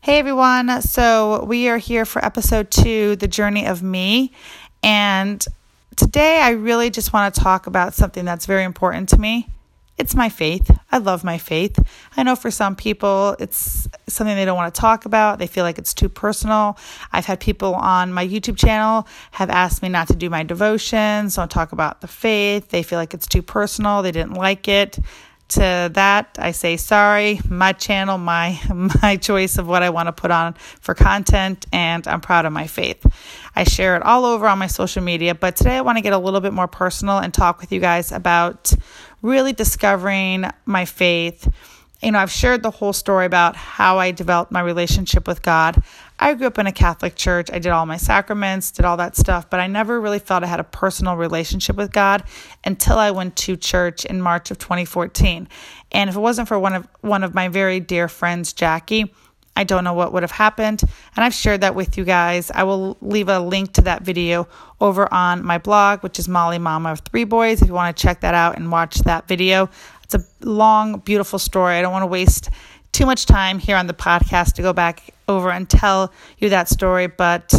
Hey everyone, so we are here for episode 2, The Journey of Me, and today I really just want to talk about something that's very important to me. It's my faith. I love my faith. I know for some people it's something they don't want to talk about. They feel like it's too personal. I've had people on my YouTube channel have asked me not to do my devotions, don't talk about the faith. They feel like it's too personal. They didn't like it. To that, I say, sorry, my channel, my choice of what I want to put on for content, and I'm proud of my faith. I share it all over on my social media, but today I want to get a little bit more personal and talk with you guys about really discovering my faith. You know, I've shared the whole story about how I developed my relationship with God. I grew up in a Catholic church. I did all my sacraments, did all that stuff, but I never really felt I had a personal relationship with God until I went to church in March of 2014. And if it wasn't for one of my very dear friends, Jackie, I don't know what would have happened. And I've shared that with you guys. I will leave a link to that video over on my blog, which is Molly Mama of Three Boys, if you want to check that out and watch that video. It's a long, beautiful story. I don't want to waste too much time here on the podcast to go back over and tell you that story, but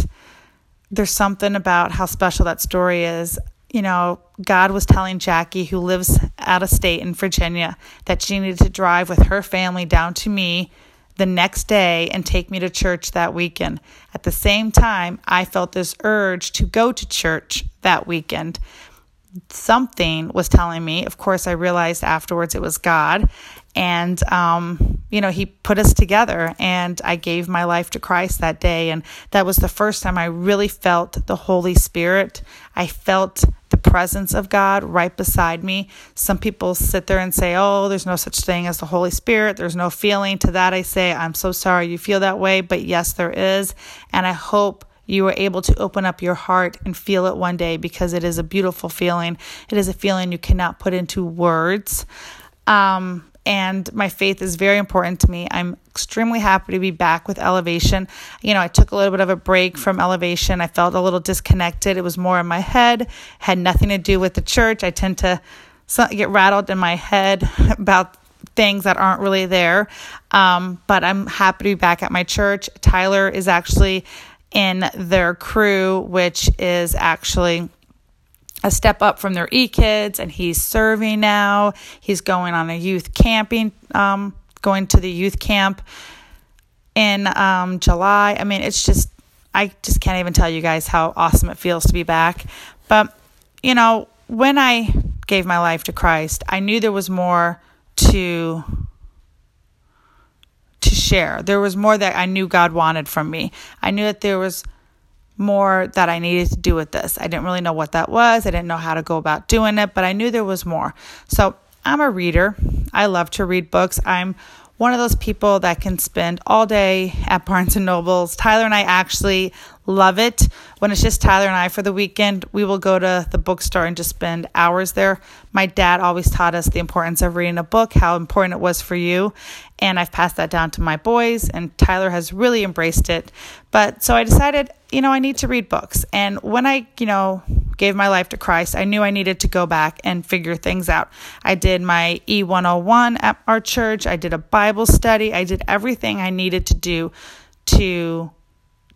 there's something about how special that story is. You know, God was telling Jackie, who lives out of state in Virginia, that she needed to drive with her family down to me the next day and take me to church that weekend. At the same time, I felt this urge to go to church that weekend. Something was telling me. Of course, I realized afterwards it was God. And, you know, he put us together and I gave my life to Christ that day. And that was the first time I really felt the Holy Spirit. I felt the presence of God right beside me. Some people sit there and say, oh, there's no such thing as the Holy Spirit. There's no feeling. To that I say, I'm so sorry you feel that way. But yes, there is. And I hope you are able to open up your heart and feel it one day, because it is a beautiful feeling. It is a feeling you cannot put into words. And my faith is very important to me. I'm extremely happy to be back with Elevation. You know, I took a little bit of a break from Elevation. I felt a little disconnected. It was more in my head, had nothing to do with the church. I tend to get rattled in my head about things that aren't really there. But I'm happy to be back at my church. Tyler is actually in their crew, which is actually a step up from their E-Kids, and he's serving now. He's going on a youth camping, going to the youth camp in July. I mean, it's just, I just can't even tell you guys how awesome it feels to be back. But, you know, when I gave my life to Christ, I knew there was more to share. There was more that I knew God wanted from me. I knew that there was more that I needed to do with this. I didn't really know what that was. I didn't know how to go about doing it, but I knew there was more. So I'm a reader. I love to read books. I'm one of those people that can spend all day at Barnes & Noble's. Tyler and I actually love it. When it's just Tyler and I for the weekend, we will go to the bookstore and just spend hours there. My dad always taught us the importance of reading a book, how important it was for you. And I've passed that down to my boys, and Tyler has really embraced it. But so I decided, you know, I need to read books. And when I, you know, gave my life to Christ, I knew I needed to go back and figure things out. I did my E101 at our church. I did a Bible study. I did everything I needed to do to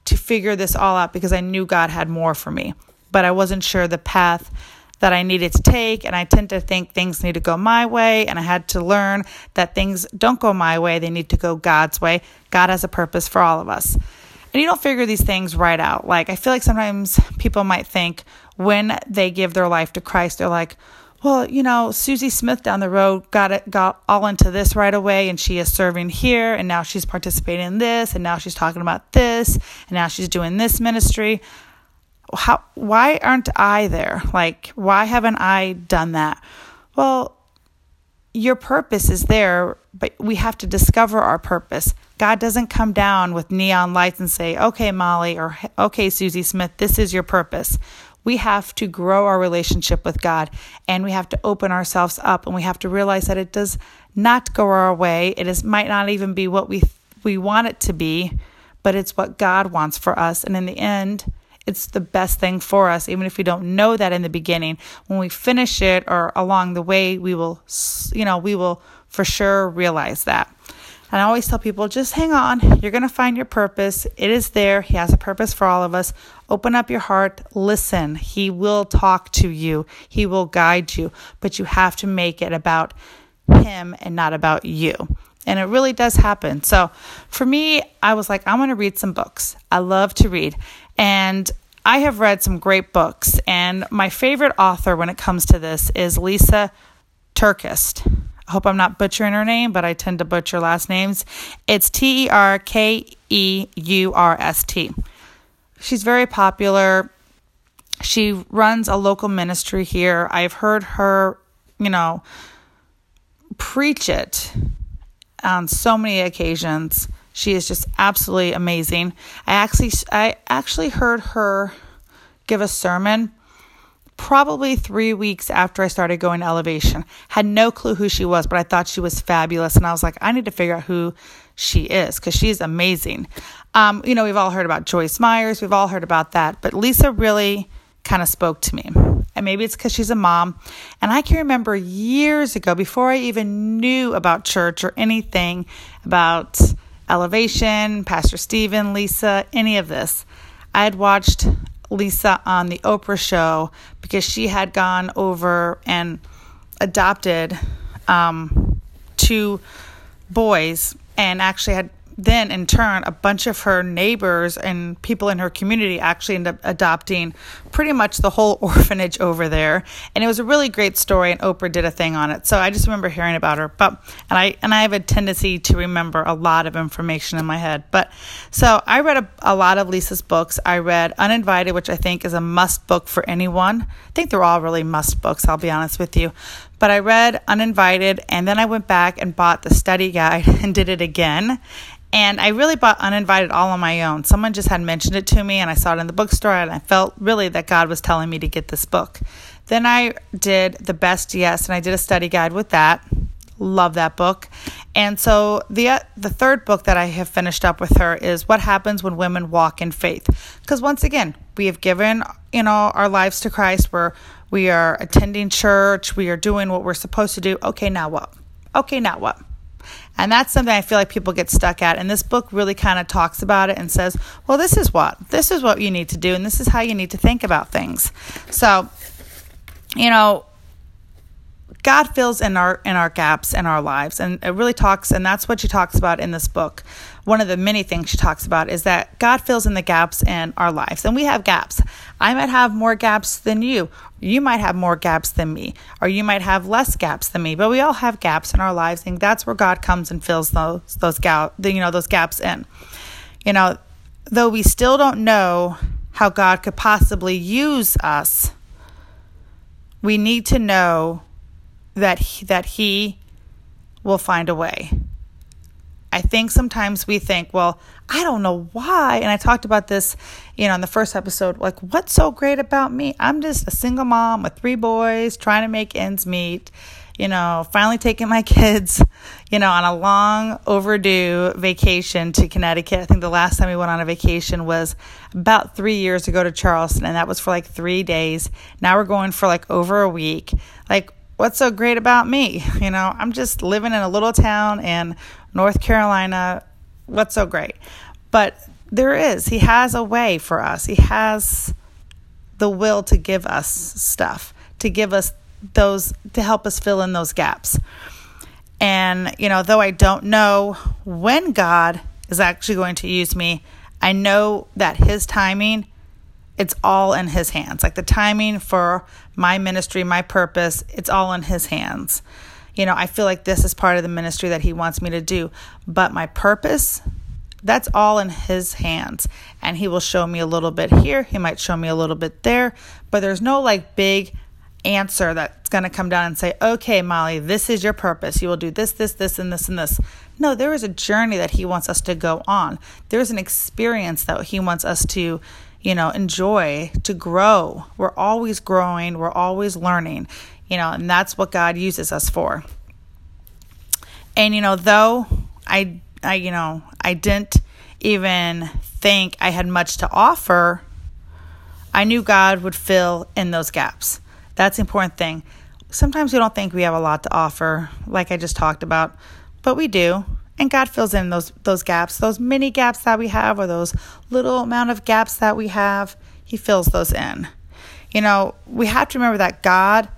figure this all out, because I knew God had more for me, but I wasn't sure the path that I needed to take. And I tend to think things need to go my way. And I had to learn that things don't go my way. They need to go God's way. God has a purpose for all of us. And you don't figure these things right out. Like, I feel like sometimes people might think when they give their life to Christ, they're like, well, you know, Susie Smith down the road got all into this right away, and she is serving here, and now she's participating in this, and now she's talking about this, and now she's doing this ministry. Why aren't I there? Like, why haven't I done that? Well, your purpose is there, but we have to discover our purpose. God doesn't come down with neon lights and say, okay, Molly, or okay, Susie Smith, this is your purpose. We have to grow our relationship with God, and we have to open ourselves up, and we have to realize that it does not go our way. It might not even be what we want it to be, but it's what God wants for us. And in the end, it's the best thing for us, even if we don't know that in the beginning. When we finish it or along the way, we will for sure realize that. And I always tell people, just hang on. You're going to find your purpose. It is there. He has a purpose for all of us. Open up your heart. Listen. He will talk to you. He will guide you. But you have to make it about him and not about you. And it really does happen. So for me, I was like, I'm going to read some books. I love to read. And I have read some great books. And my favorite author when it comes to this is Lisa TerKeurst. I hope I'm not butchering her name, but I tend to butcher last names. It's TerKeurst. She's very popular. She runs a local ministry here. I've heard her, preach it on so many occasions. She is just absolutely amazing. I actually heard her give a sermon probably 3 weeks after I started going to Elevation. Had no clue who she was, but I thought she was fabulous. And I was like, I need to figure out who she is because she's amazing. We've all heard about Joyce Myers. We've all heard about that. But Lisa really kind of spoke to me. And maybe it's because she's a mom. And I can remember years ago, before I even knew about church or anything about Elevation, Pastor Steven, Lisa, any of this, I had watched Lisa on the Oprah show because she had gone over and adopted two boys and actually had then in turn a bunch of her neighbors and people in her community actually ended up adopting pretty much the whole orphanage over there. And it was a really great story, and Oprah did a thing on it. So I just remember hearing about her. And I have a tendency to remember a lot of information in my head. So I read a lot of Lisa's books. I read Uninvited, which I think is a must book for anyone. I think they're all really must books, I'll be honest with you. But I read Uninvited, and then I went back and bought the study guide and did it again. And I really bought Uninvited all on my own. Someone just had mentioned it to me, and I saw it in the bookstore, and I felt really that God was telling me to get this book. Then I did The Best Yes, and I did a study guide with that. Love that book. And so the third book that I have finished up with her is What Happens When Women Walk in Faith. Because once again, we have given, our lives to Christ. We are attending church. We are doing what we're supposed to do. Okay, now what? And that's something I feel like people get stuck at. And this book really kind of talks about it and says, well, this is what you need to do. And this is how you need to think about things. So, God fills in our gaps in our lives. And it really talks, and that's what she talks about in this book. One of the many things she talks about is that God fills in the gaps in our lives. And we have gaps. I might have more gaps than you. You might have more gaps than me. Or you might have less gaps than me. But we all have gaps in our lives. And that's where God comes and fills those gaps in. Though we still don't know how God could possibly use us, we need to know that he will find a way. I think sometimes we think, well, I don't know why. And I talked about this, in the first episode, like, what's so great about me? I'm just a single mom with 3 boys trying to make ends meet, finally taking my kids, on a long overdue vacation to Connecticut. I think the last time we went on a vacation was about 3 years ago to Charleston, and that was for like 3 days. Now we're going for like over a week. Like, what's so great about me? I'm just living in a little town in North Carolina. What's so great? But there is. He has a way for us. He has the will to give us stuff, to help us fill in those gaps. And, though I don't know when God is actually going to use me, I know that his timing, it's all in his hands. Like the timing for my ministry, my purpose, it's all in his hands. I feel like this is part of the ministry that he wants me to do. But my purpose, that's all in his hands. And he will show me a little bit here. He might show me a little bit there. But there's no like big answer that's going to come down and say, okay, Molly, this is your purpose. You will do this, this, this, and this, and this. No, there is a journey that he wants us to go on. There's an experience that he wants us to enjoy, to grow. We're always growing. We're always learning, and that's what God uses us for. And, though I didn't even think I had much to offer, I knew God would fill in those gaps. That's the important thing. Sometimes we don't think we have a lot to offer, like I just talked about, but we do. And God fills in those gaps, those mini gaps that we have, or those little amount of gaps that we have. He fills those in. You know, we have to remember that God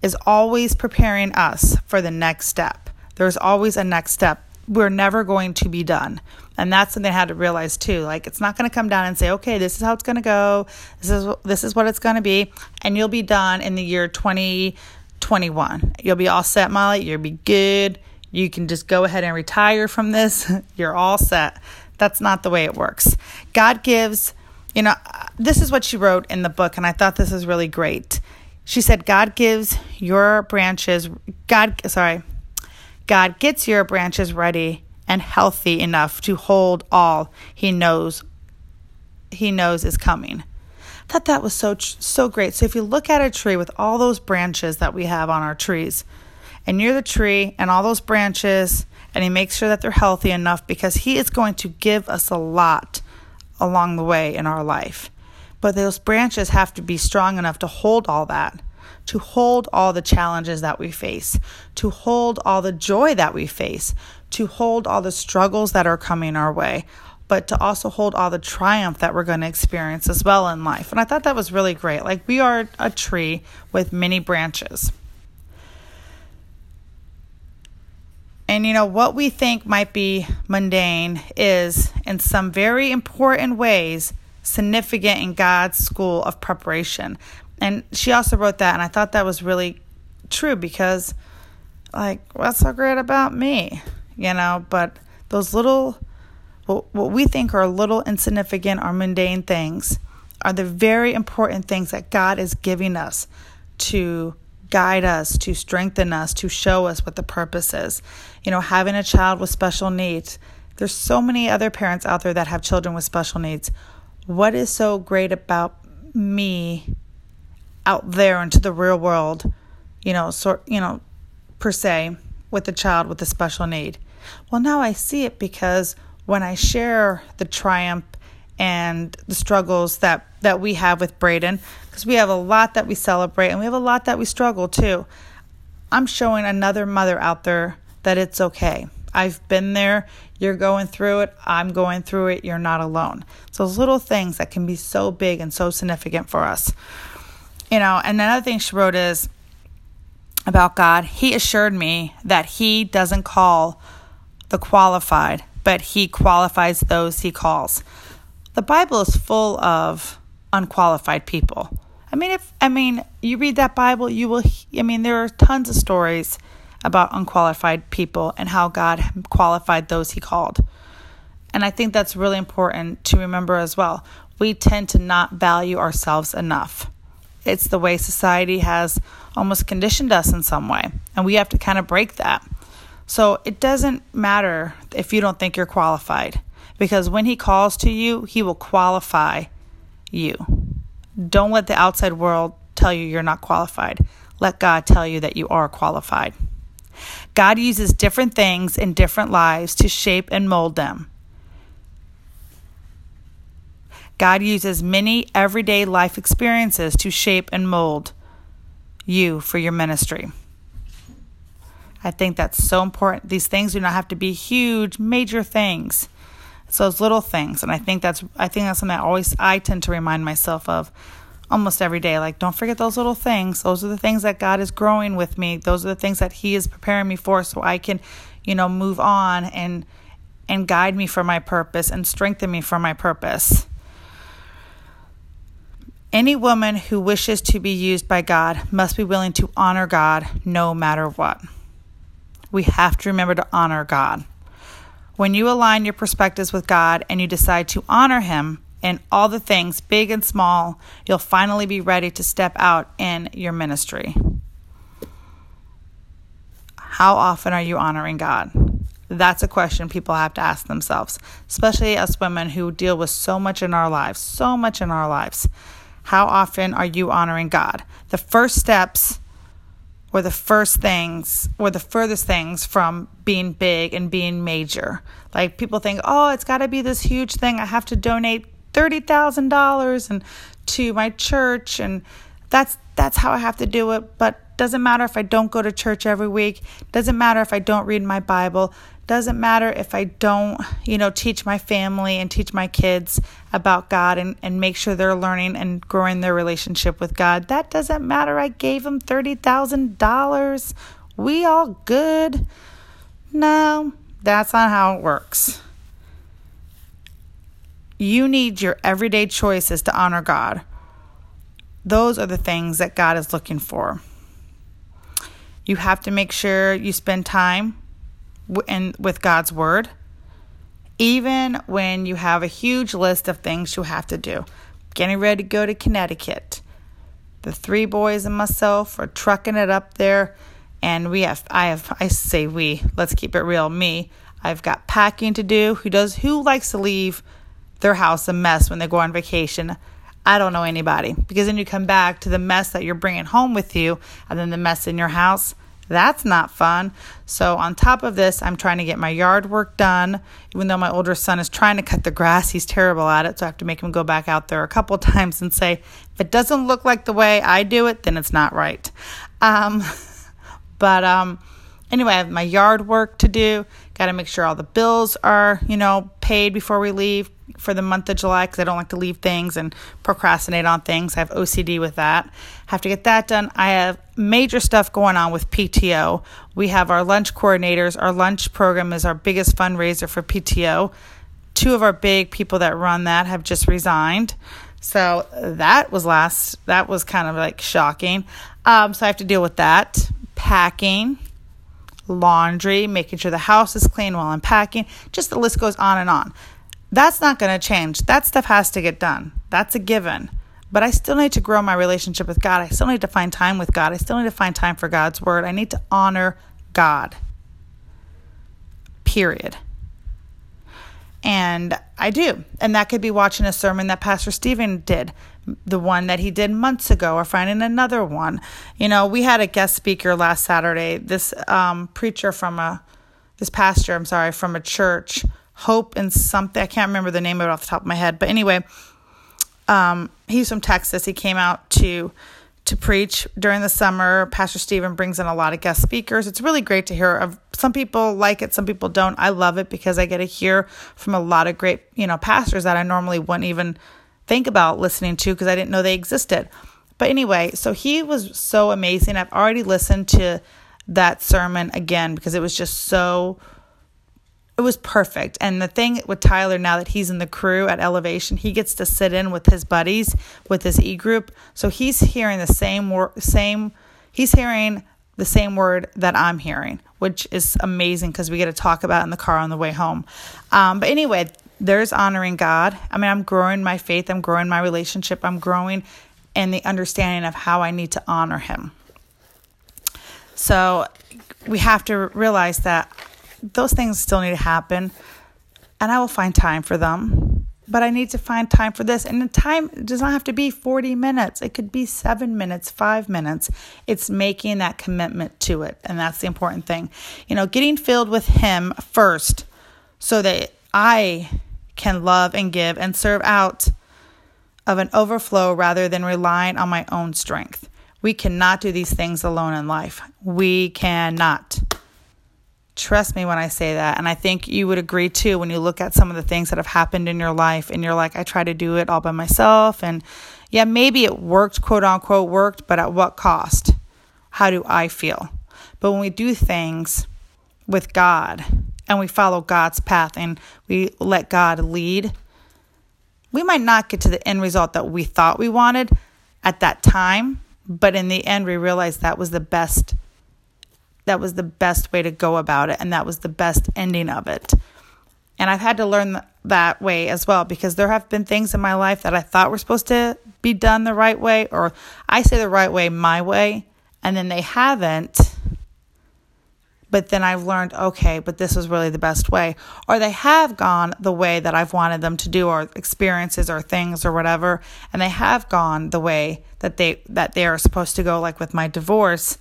is always preparing us for the next step. There's always a next step. We're never going to be done. And that's something I had to realize too. Like, it's not going to come down and say, okay, this is how it's going to go. This is what it's going to be. And you'll be done in the year 2021. You'll be all set, Molly. You'll be good. You can just go ahead and retire from this. You're all set. That's not the way it works. God gives, you know, this is what she wrote in the book, and I thought this was really great. She said, God gets your branches ready and healthy enough to hold all he knows is coming. I thought that was so great. So if you look at a tree with all those branches that we have on our trees, and you're the tree and all those branches, and he makes sure that they're healthy enough, because he is going to give us a lot along the way in our life. But those branches have to be strong enough to hold all that, to hold all the challenges that we face, to hold all the joy that we face, to hold all the struggles that are coming our way, but to also hold all the triumph that we're going to experience as well in life. And I thought that was really great. Like, we are a tree with many branches. And, you know, what we think might be mundane is, in some very important ways, significant in God's school of preparation. And she also wrote that, and I thought that was really true, because, like, what's so great about me? You know, but those little, what we think are little insignificant or mundane things are the very important things that God is giving us to guide us, to strengthen us, to show us what the purpose is. You know, having a child with special needs. There's so many other parents out there that have children with special needs. What is so great about me out there into the real world, per se, with a child with a special need? Well, now I see it, because when I share the triumph and the struggles that we have with Brayden, because we have a lot that we celebrate and we have a lot that we struggle too. I'm showing another mother out there that it's okay. I've been there. You're going through it. I'm going through it. You're not alone. It's those little things that can be so big and so significant for us. You know, and another thing she wrote is about God. He assured me that he doesn't call the qualified, but he qualifies those he calls. The Bible is full of unqualified people. I mean, you read that Bible, you will. I mean, there are tons of stories about unqualified people and how God qualified those he called. And I think that's really important to remember as well. We tend to not value ourselves enough. It's the way society has almost conditioned us in some way, and we have to kind of break that. So it doesn't matter if you don't think you're qualified, because when he calls to you, he will qualify you. Don't let the outside world tell you you're not qualified. Let God tell you that you are qualified. God uses different things in different lives to shape and mold them. God uses many everyday life experiences to shape and mold you for your ministry. I think that's so important. These things do not have to be huge, major things. It's those little things. And I think that's something I tend to remind myself of almost every day. Like, don't forget those little things. Those are the things that God is growing with me. Those are the things that he is preparing me for, so I can, move on and guide me for my purpose and strengthen me for my purpose. Any woman who wishes to be used by God must be willing to honor God no matter what. We have to remember to honor God. When you align your perspectives with God and you decide to honor him in all the things, big and small, you'll finally be ready to step out in your ministry. How often are you honoring God? That's a question people have to ask themselves, especially us women who deal with so much in our lives. How often are you honoring God? The first steps were the first things, or the furthest things from being big and being major. Like, people think, oh, it's got to be this huge thing. I have to donate $30,000 and to my church, and that's how I have to do it. But Doesn't matter if I don't go to church every week. Doesn't matter if I don't read my Bible. Doesn't matter if I don't, teach my family and teach my kids about God and make sure they're learning and growing their relationship with God. That doesn't matter. I gave them $30,000. We all good. No, that's not how it works. You need your everyday choices to honor God. Those are the things that God is looking for. You have to make sure you spend time with God's word, even when you have a huge list of things you have to do. Getting ready to go to Connecticut. The three boys and myself are trucking it up there. And let's keep it real, me. I've got packing to do. Who likes to leave their house a mess when they go on vacation? I don't know anybody, because then you come back to the mess that you're bringing home with you and then the mess in your house. That's not fun. So on top of this, I'm trying to get my yard work done, even though my older son is trying to cut the grass. He's terrible at it, so I have to make him go back out there a couple times and say, if it doesn't look like the way I do it, then it's not right. Anyway, I have my yard work to do. Got to make sure all the bills are, paid before we leave for the month of July, because I don't like to leave things and procrastinate on things. I have OCD with that. Have to get that done. I have major stuff going on with PTO. We have our lunch coordinators. Our lunch program is our biggest fundraiser for PTO. Two of our big people that run that have just resigned. So that was kind of like shocking. So I have to deal with that. Packing, laundry, making sure the house is clean while I'm packing. Just the list goes on and on. That's not going to change. That stuff has to get done. That's a given. But I still need to grow my relationship with God. I still need to find time with God. I still need to find time for God's word. I need to honor God. Period. And I do. And that could be watching a sermon that Pastor Steven did, the one that he did months ago, or finding another one. We had a guest speaker last Saturday, this pastor, from a church, Hope and something. I can't remember the name of it off the top of my head. But anyway, he's from Texas. He came out to preach during the summer. Pastor Steven brings in a lot of guest speakers. It's really great to hear. Some people like it, some people don't. I love it because I get to hear from a lot of great, pastors that I normally wouldn't even think about listening to because I didn't know they existed. But anyway, so he was so amazing. I've already listened to that sermon again because it was just so, it was perfect. And the thing with Tyler, now that he's in the crew at Elevation, he gets to sit in with his buddies, with his e-group. So he's hearing the same word that I'm hearing, which is amazing because we get to talk about it in the car on the way home. But anyway, there's honoring God. I mean, I'm growing my faith. I'm growing my relationship. I'm growing in the understanding of how I need to honor him. So we have to realize that those things still need to happen, and I will find time for them. But I need to find time for this. And the time does not have to be 40 minutes. It could be 7 minutes, 5 minutes. It's making that commitment to it, and that's the important thing. Getting filled with him first so that I can love and give and serve out of an overflow rather than relying on my own strength. We cannot do these things alone in life. We cannot. Trust me when I say that. And I think you would agree too when you look at some of the things that have happened in your life and you're like, I try to do it all by myself. And yeah, maybe it worked, quote unquote worked, but at what cost? How do I feel? But when we do things with God, and we follow God's path, and we let God lead, we might not get to the end result that we thought we wanted at that time, but in the end, we realized that was the best way to go about it, and that was the best ending of it. And I've had to learn that way as well, because there have been things in my life that I thought were supposed to be done the right way, or I say the right way, my way, and then they haven't. But then I've learned, okay, but this was really the best way. Or they have gone the way that I've wanted them to do, or experiences or things or whatever. And they have gone the way that they are supposed to go, like with my divorce.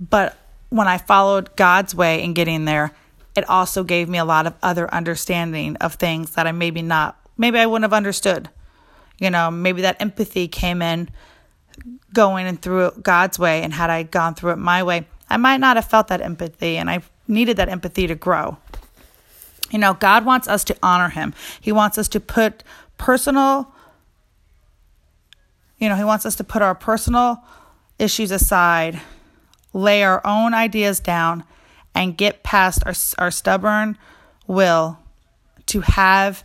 But when I followed God's way in getting there, it also gave me a lot of other understanding of things that I maybe I wouldn't have understood. Maybe that empathy came in going and through it God's way, and had I gone through it my way, I might not have felt that empathy, and I needed that empathy to grow. You know, God wants us to honor him. He wants us to put our personal issues aside, lay our own ideas down, and get past our stubborn will to have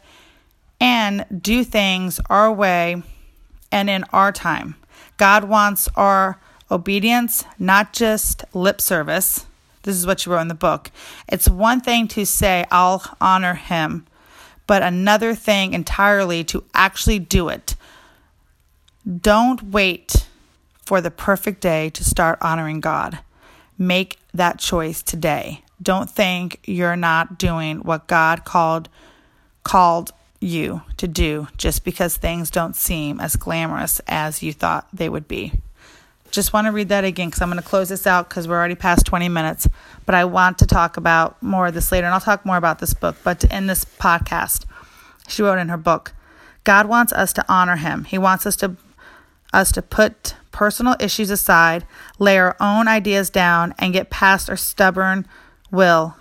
and do things our way and in our time. God wants our obedience, not just lip service. This is what you wrote in the book. It's one thing to say, I'll honor him, but another thing entirely to actually do it. Don't wait for the perfect day to start honoring God. Make that choice today. Don't think you're not doing what God called you to do just because things don't seem as glamorous as you thought they would be. Just want to read that again because I'm going to close this out because we're already past 20 minutes. But I want to talk about more of this later, and I'll talk more about this book. But to end this podcast, she wrote in her book, God wants us to honor him. He wants us to put personal issues aside, lay our own ideas down, and get past our stubborn will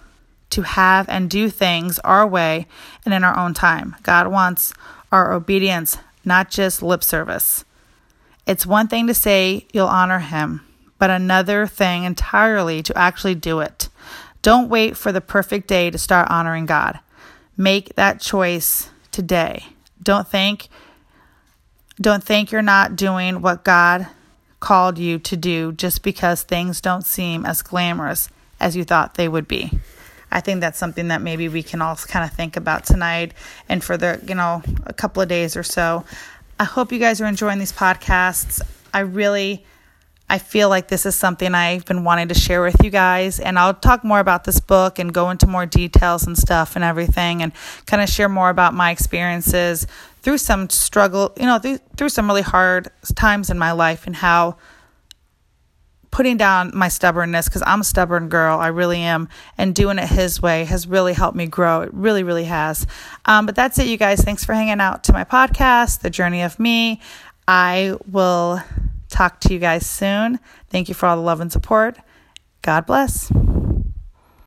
to have and do things our way and in our own time. God wants our obedience, not just lip service. It's one thing to say you'll honor him, but another thing entirely to actually do it. Don't wait for the perfect day to start honoring God. Make that choice today. Don't think you're not doing what God called you to do just because things don't seem as glamorous as you thought they would be. I think that's something that maybe we can all kind of think about tonight and for the, a couple of days or so. I hope you guys are enjoying these podcasts. I feel like this is something I've been wanting to share with you guys, and I'll talk more about this book and go into more details and stuff and everything, and kind of share more about my experiences through some struggle, through some really hard times in my life, and how putting down my stubbornness, because I'm a stubborn girl, I really am, and doing it his way has really helped me grow. It really, really has. But that's it, you guys. Thanks for hanging out to my podcast, The Journey of Me. I will talk to you guys soon. Thank you for all the love and support. God bless.